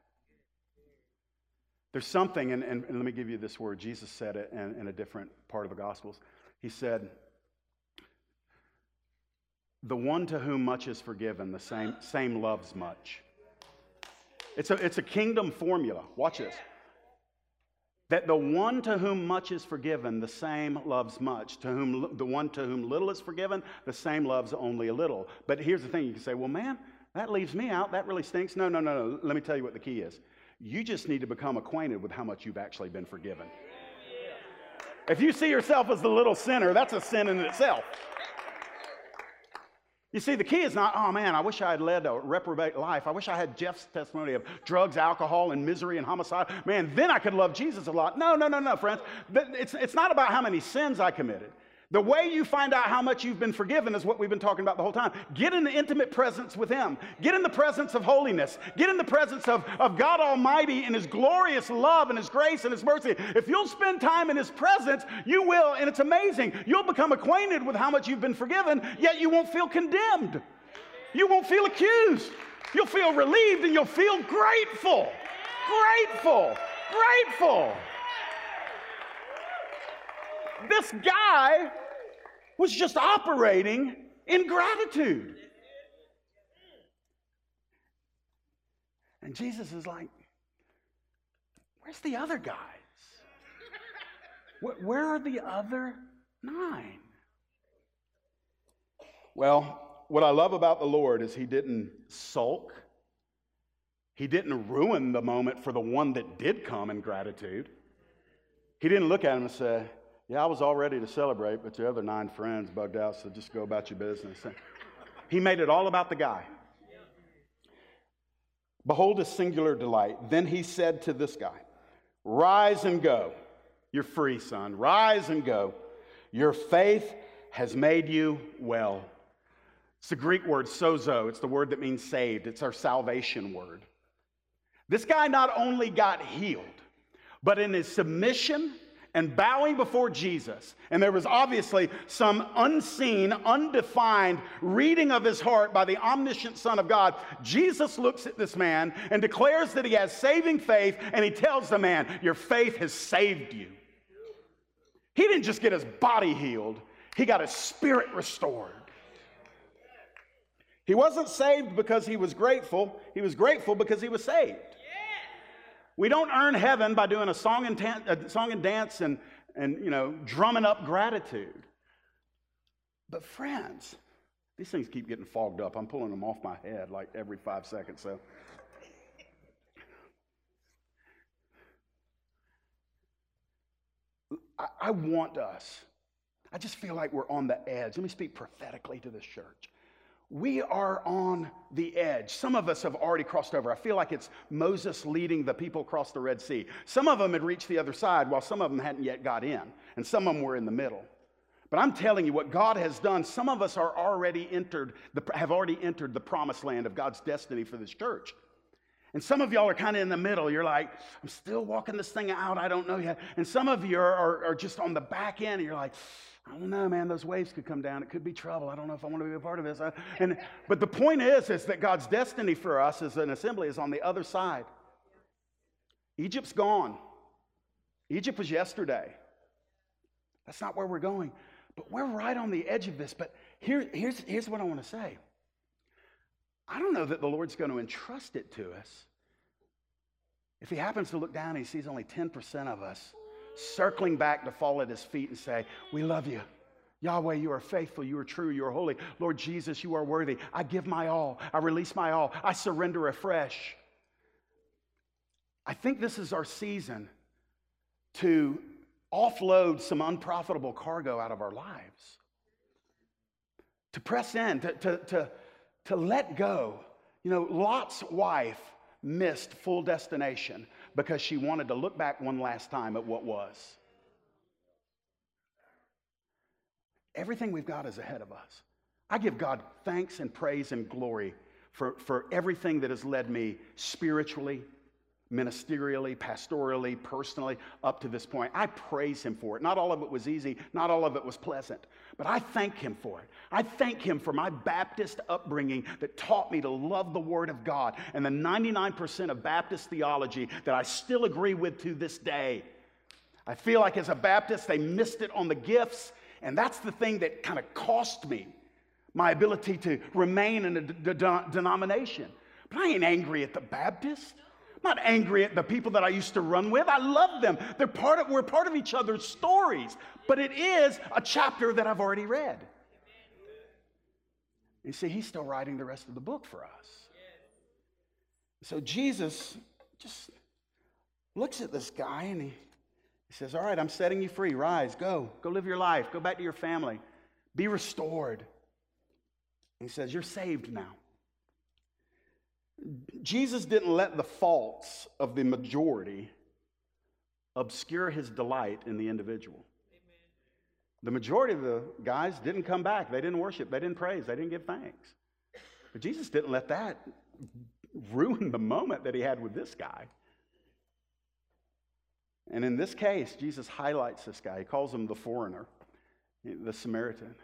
There's something, and, and, and let me give you this word. Jesus said it in, in a different part of the Gospels. He said, the one to whom much is forgiven, the same, same loves much. It's a, it's a kingdom formula. Watch this. That the one to whom much is forgiven, the same loves much. To whom the one to whom little is forgiven, the same loves only a little. But here's the thing, you can say, well, man, that leaves me out. That really stinks. No, no, no, no. Let me tell you what the key is. You just need to become acquainted with how much you've actually been forgiven. If you see yourself as the little sinner, that's a sin in itself. You see, the key is not, oh man, I wish I had led a reprobate life. I wish I had Jeff's testimony of drugs, alcohol, and misery and homicide. Man, then I could love Jesus a lot. No, no, no, no, friends. It's, it's not about how many sins I committed. The way you find out how much you've been forgiven is what we've been talking about the whole time. Get in the intimate presence with him. Get in the presence of holiness. Get in the presence of, of God Almighty and his glorious love and his grace and his mercy. If you'll spend time in his presence, you will, and it's amazing. You'll become acquainted with how much you've been forgiven, yet you won't feel condemned. You won't feel accused. You'll feel relieved, and you'll feel grateful. Grateful. Grateful. This guy was just operating in gratitude. And Jesus is like, where's the other guys? Where are the other nine? Well, what I love about the Lord is he didn't sulk. He didn't ruin the moment for the one that did come in gratitude. He didn't look at him and say, yeah, I was all ready to celebrate, but your other nine friends bugged out, so just go about your business. He made it all about the guy. Behold his singular delight. Then he said to this guy, rise and go. You're free, son. Rise and go. Your faith has made you well. It's the Greek word sozo. It's the word that means saved. It's our salvation word. This guy not only got healed, but in his submission and bowing before Jesus. And there was obviously some unseen, undefined reading of his heart by the omniscient Son of God. Jesus looks at this man and declares that he has saving faith, and he tells the man, your faith has saved you. He didn't just get his body healed, he got his spirit restored. He wasn't saved because he was grateful, he was grateful because he was saved. We don't earn heaven by doing a song and, tan- a song and dance and, and, you know, drumming up gratitude. But friends, these things keep getting fogged up. I'm pulling them off my head like every five seconds. So, I, I want us. I just feel like we're on the edge. Let me speak prophetically to this church. We are on the edge. Some of us have already crossed over. I feel like it's Moses leading the people across the Red Sea. Some of them had reached the other side, while some of them hadn't yet got in, and some of them were in the middle. But I'm telling you what God has done. Some of us are already entered, the, have already entered the promised land of God's destiny for this church. And some of y'all are kind of in the middle. You're like, I'm still walking this thing out. I don't know yet. And some of you are, are, are just on the back end, and you're like, I don't know, man, those waves could come down. It could be trouble. I don't know if I want to be a part of this. I, and, but the point is, is that God's destiny for us as an assembly is on the other side. Egypt's gone. Egypt was yesterday. That's not where we're going. But we're right on the edge of this. But here, here's, here's what I want to say. I don't know that the Lord's going to entrust it to us. If he happens to look down and he sees only ten percent of us, circling back to fall at his feet and say, we love you. Yahweh, you are faithful, you are true, you are holy. Lord Jesus, you are worthy. I give my all. I release my all. I surrender afresh. I think this is our season to offload some unprofitable cargo out of our lives, to press in, to, to, to, to let go. You know, Lot's wife missed full destination because she wanted to look back one last time at what was. Everything we've got is ahead of us. I give God thanks and praise and glory for, for everything that has led me spiritually, ministerially, pastorally, personally, up to this point. I praise him for it. Not all of it was easy. Not all of it was pleasant. But I thank him for it. I thank him for my Baptist upbringing that taught me to love the Word of God and the ninety-nine percent of Baptist theology that I still agree with to this day. I feel like as a Baptist, they missed it on the gifts, and that's the thing that kind of cost me my ability to remain in a de- de- denomination. But I ain't angry at the Baptists. I'm not angry at the people that I used to run with. I love them. They're part of, we're part of each other's stories. But it is a chapter that I've already read. You see, he's still writing the rest of the book for us. So Jesus just looks at this guy and he, he says, all right, I'm setting you free. Rise, go. Go live your life. Go back to your family. Be restored. And he says, you're saved now. Jesus didn't let the faults of the majority obscure his delight in the individual. Amen. The majority of the guys didn't come back. They didn't worship. They didn't praise. They didn't give thanks. But Jesus didn't let that ruin the moment that he had with this guy. And in this case, Jesus highlights this guy. He calls him the foreigner, the Samaritan.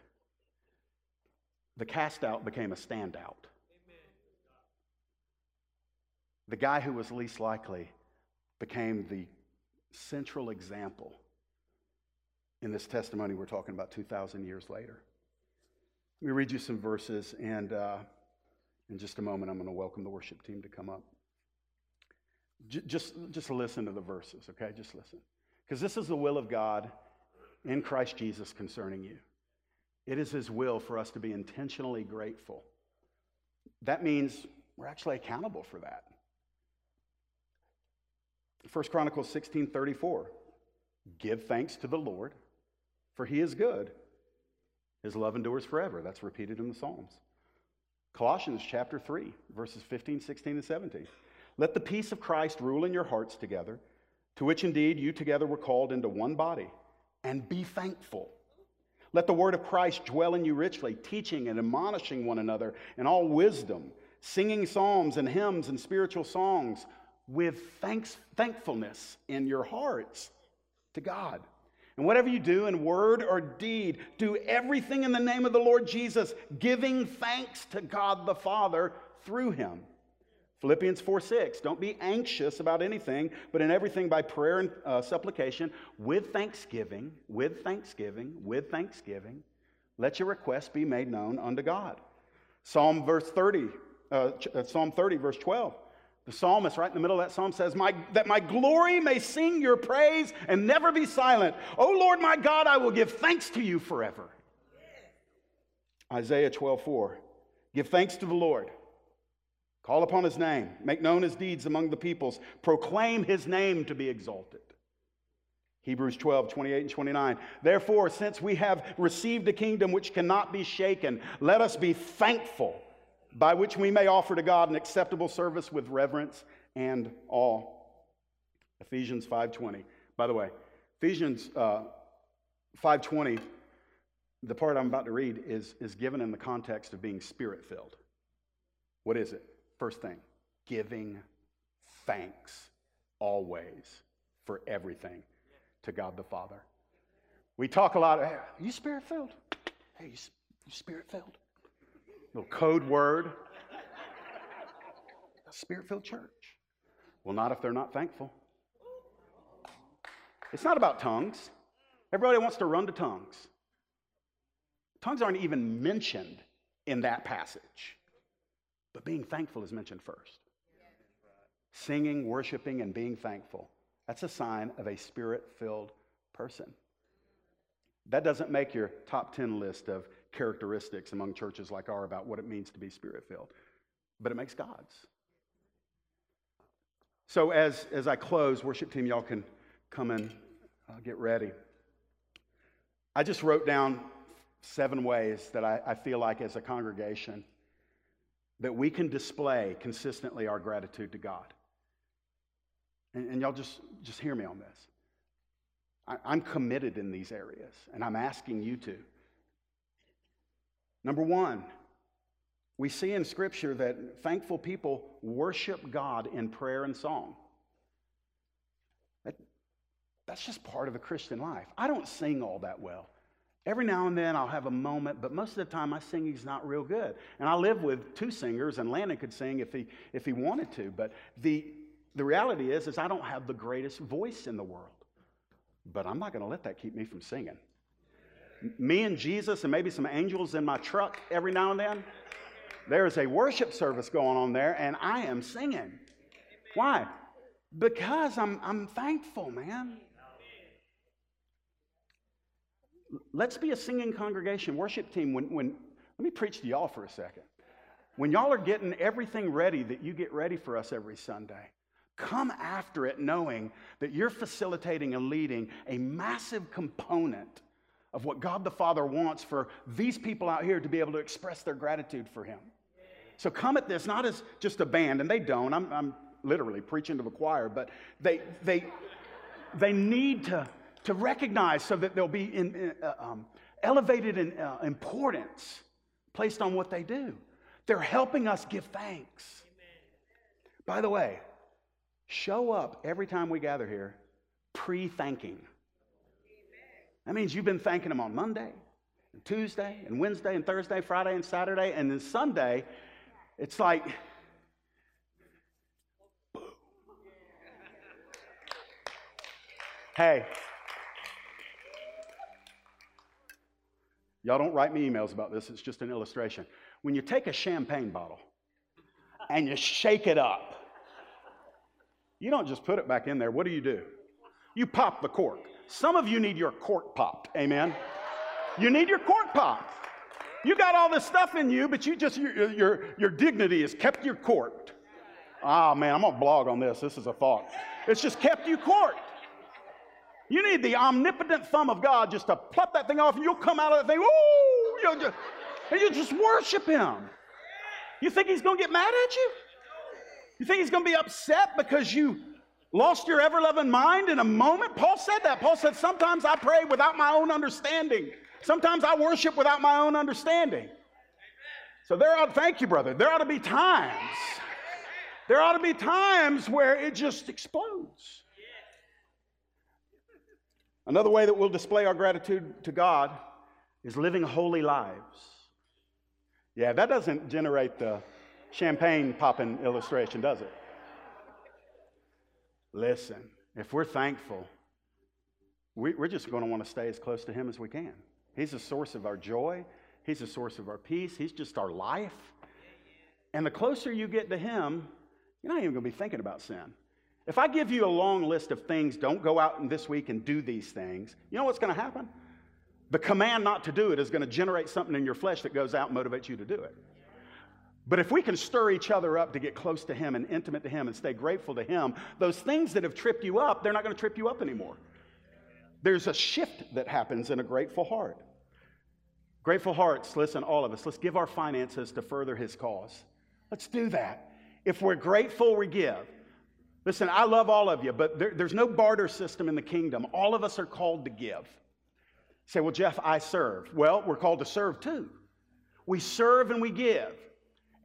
The cast out became a standout. The guy who was least likely became the central example in this testimony we're talking about two thousand years later. Let me read you some verses, and uh, in just a moment, I'm going to welcome the worship team to come up. J- just, just listen to the verses, okay? Just listen. Because this is the will of God in Christ Jesus concerning you. It is his will for us to be intentionally grateful. That means we're actually accountable for that. First Chronicles sixteen thirty-four, give thanks to the Lord, for he is good. His love endures forever. That's repeated in the Psalms. Colossians chapter three, verses fifteen, sixteen, and seventeen. Let the peace of Christ rule in your hearts together, to which indeed you together were called into one body, and be thankful. Let the word of Christ dwell in you richly, teaching and admonishing one another in all wisdom, singing psalms and hymns and spiritual songs, with thanks, thankfulness in your hearts to God. And whatever you do in word or deed, do everything in the name of the Lord Jesus, giving thanks to God the Father through him. Philippians four six, don't be anxious about anything, but in everything by prayer and uh, supplication, with thanksgiving, with thanksgiving, with thanksgiving, let your requests be made known unto God. Psalm verse thirty, uh, Psalm thirty, verse twelve. The psalmist, right in the middle of that psalm, says, my, that my glory may sing your praise and never be silent. O Lord, my God, I will give thanks to you forever. Yeah. Isaiah twelve four, give thanks to the Lord. Call upon his name. Make known his deeds among the peoples. Proclaim his name to be exalted. Hebrews twelve twenty-eight and twenty-nine, therefore, since we have received a kingdom which cannot be shaken, let us be thankful, by which we may offer to God an acceptable service with reverence and awe. Ephesians five twenty. By the way, Ephesians uh, five twenty, the part I'm about to read is, is given in the context of being spirit-filled. What is it? First thing, giving thanks always for everything to God the Father. We talk a lot, hey, are you spirit-filled? Hey, you, you spirit-filled? Little code word. A spirit-filled church. Well, not if they're not thankful. It's not about tongues. Everybody wants to run to tongues. Tongues aren't even mentioned in that passage. But being thankful is mentioned first. Singing, worshiping, and being thankful. That's a sign of a spirit-filled person. That doesn't make your top ten list of characteristics among churches like ours about what it means to be spirit-filled. But it makes God's. So as, as I close, worship team, y'all can come and uh, get ready. I just wrote down seven ways that I, I feel like as a congregation that we can display consistently our gratitude to God. And, and y'all just, just hear me on this. I, I'm committed in these areas, and I'm asking you to. Number one, we see in Scripture that thankful people worship God in prayer and song. That, that's just part of the Christian life. I don't sing all that well. Every now and then I'll have a moment, but most of the time my singing's not real good. And I live with two singers, and Landon could sing if he, if he wanted to. But the, the reality is, is I don't have the greatest voice in the world. But I'm not going to let that keep me from singing. Me and Jesus and maybe some angels in my truck every now and then, there is a worship service going on there, and I am singing. Amen. Why? Because I'm, I'm thankful, man. Let's be a singing congregation. Worship team, when, when, let me preach to y'all for a second. When y'all are getting everything ready that you get ready for us every Sunday, come after it knowing that you're facilitating and leading a massive component of what God the Father wants for these people out here to be able to express their gratitude for him. So come at this, not as just a band, and they don't. I'm, I'm literally preaching to the choir, but they, they, they need to... to recognize so that they'll be in, in, uh, um, elevated in uh, importance placed on what they do. They're helping us give thanks. Amen. By the way, show up every time we gather here pre-thanking. That means you've been thanking them on Monday, and Tuesday, and Wednesday, and Thursday, Friday, and Saturday, and then Sunday, it's like... boom. Hey... y'all don't write me emails about this. It's just an illustration. When you take a champagne bottle and you shake it up, you don't just put it back in there. What do you do? You pop the cork. Some of you need your cork popped. Amen? You need your cork popped. You got all this stuff in you, but you just your, your, your dignity has kept you corked. Ah, man, I'm going to blog on this. This is a thought. It's just kept you corked. You need the omnipotent thumb of God just to plop that thing off, and you'll come out of that thing, ooh, you'll just, and you'll just worship him. You think he's going to get mad at you? You think he's going to be upset because you lost your ever-loving mind in a moment? Paul said that. Paul said, sometimes I pray without my own understanding. Sometimes I worship without my own understanding. So there ought, thank you, brother. There ought to be times. There ought to be times where it just explodes. Another way that we'll display our gratitude to God is living holy lives. Yeah, that doesn't generate the champagne popping illustration, does it? Listen, if we're thankful, we, we're just going to want to stay as close to Him as we can. He's the source of our joy. He's the source of our peace. He's just our life. And the closer you get to Him, you're not even going to be thinking about sin. If I give you a long list of things, don't go out and this week and do these things, you know what's going to happen? The command not to do it is going to generate something in your flesh that goes out and motivates you to do it. But if we can stir each other up to get close to Him and intimate to Him and stay grateful to Him, those things that have tripped you up, they're not going to trip you up anymore. There's a shift that happens in a grateful heart. Grateful hearts, listen, all of us, let's give our finances to further His cause. Let's do that. If we're grateful, we give. Listen, I love all of you, but there, there's no barter system in the kingdom. All of us are called to give. You say, well, Jeff, I serve. Well, we're called to serve too. We serve and we give.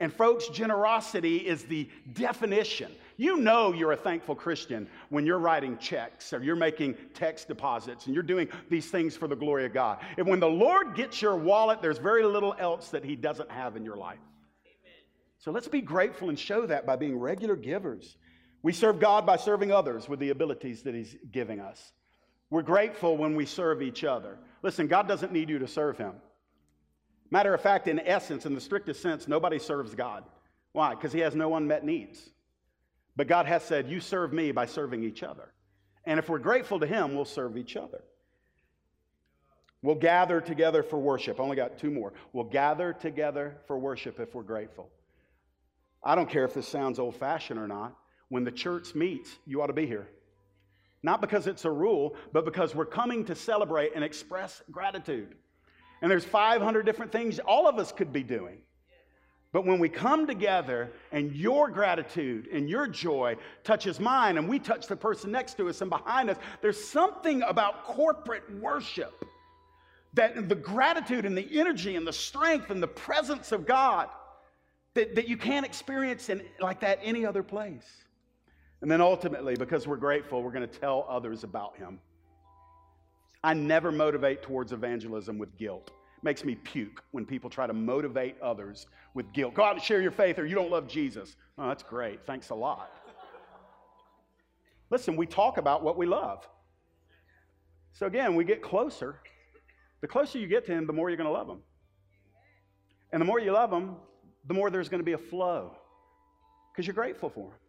And folks, generosity is the definition. You know you're a thankful Christian when you're writing checks or you're making tax deposits and you're doing these things for the glory of God. And when the Lord gets your wallet, there's very little else that He doesn't have in your life. Amen. So let's be grateful and show that by being regular givers. We serve God by serving others with the abilities that He's giving us. We're grateful when we serve each other. Listen, God doesn't need you to serve Him. Matter of fact, in essence, in the strictest sense, nobody serves God. Why? Because He has no unmet needs. But God has said, you serve me by serving each other. And if we're grateful to Him, we'll serve each other. We'll gather together for worship. I only got two more. We'll gather together for worship if we're grateful. I don't care if this sounds old-fashioned or not. When the church meets, you ought to be here. Not because it's a rule, but because we're coming to celebrate and express gratitude. And there's five hundred different things all of us could be doing. But when we come together and your gratitude and your joy touches mine and we touch the person next to us and behind us, there's something about corporate worship that the gratitude and the energy and the strength and the presence of God that, that you can't experience in, like that any other place. And then ultimately, because we're grateful, we're going to tell others about Him. I never motivate towards evangelism with guilt. It makes me puke when people try to motivate others with guilt. Go out and share your faith or you don't love Jesus. Oh, that's great. Thanks a lot. Listen, we talk about what we love. So again, we get closer. The closer you get to Him, the more you're going to love Him. And the more you love Him, the more there's going to be a flow because you're grateful for Him.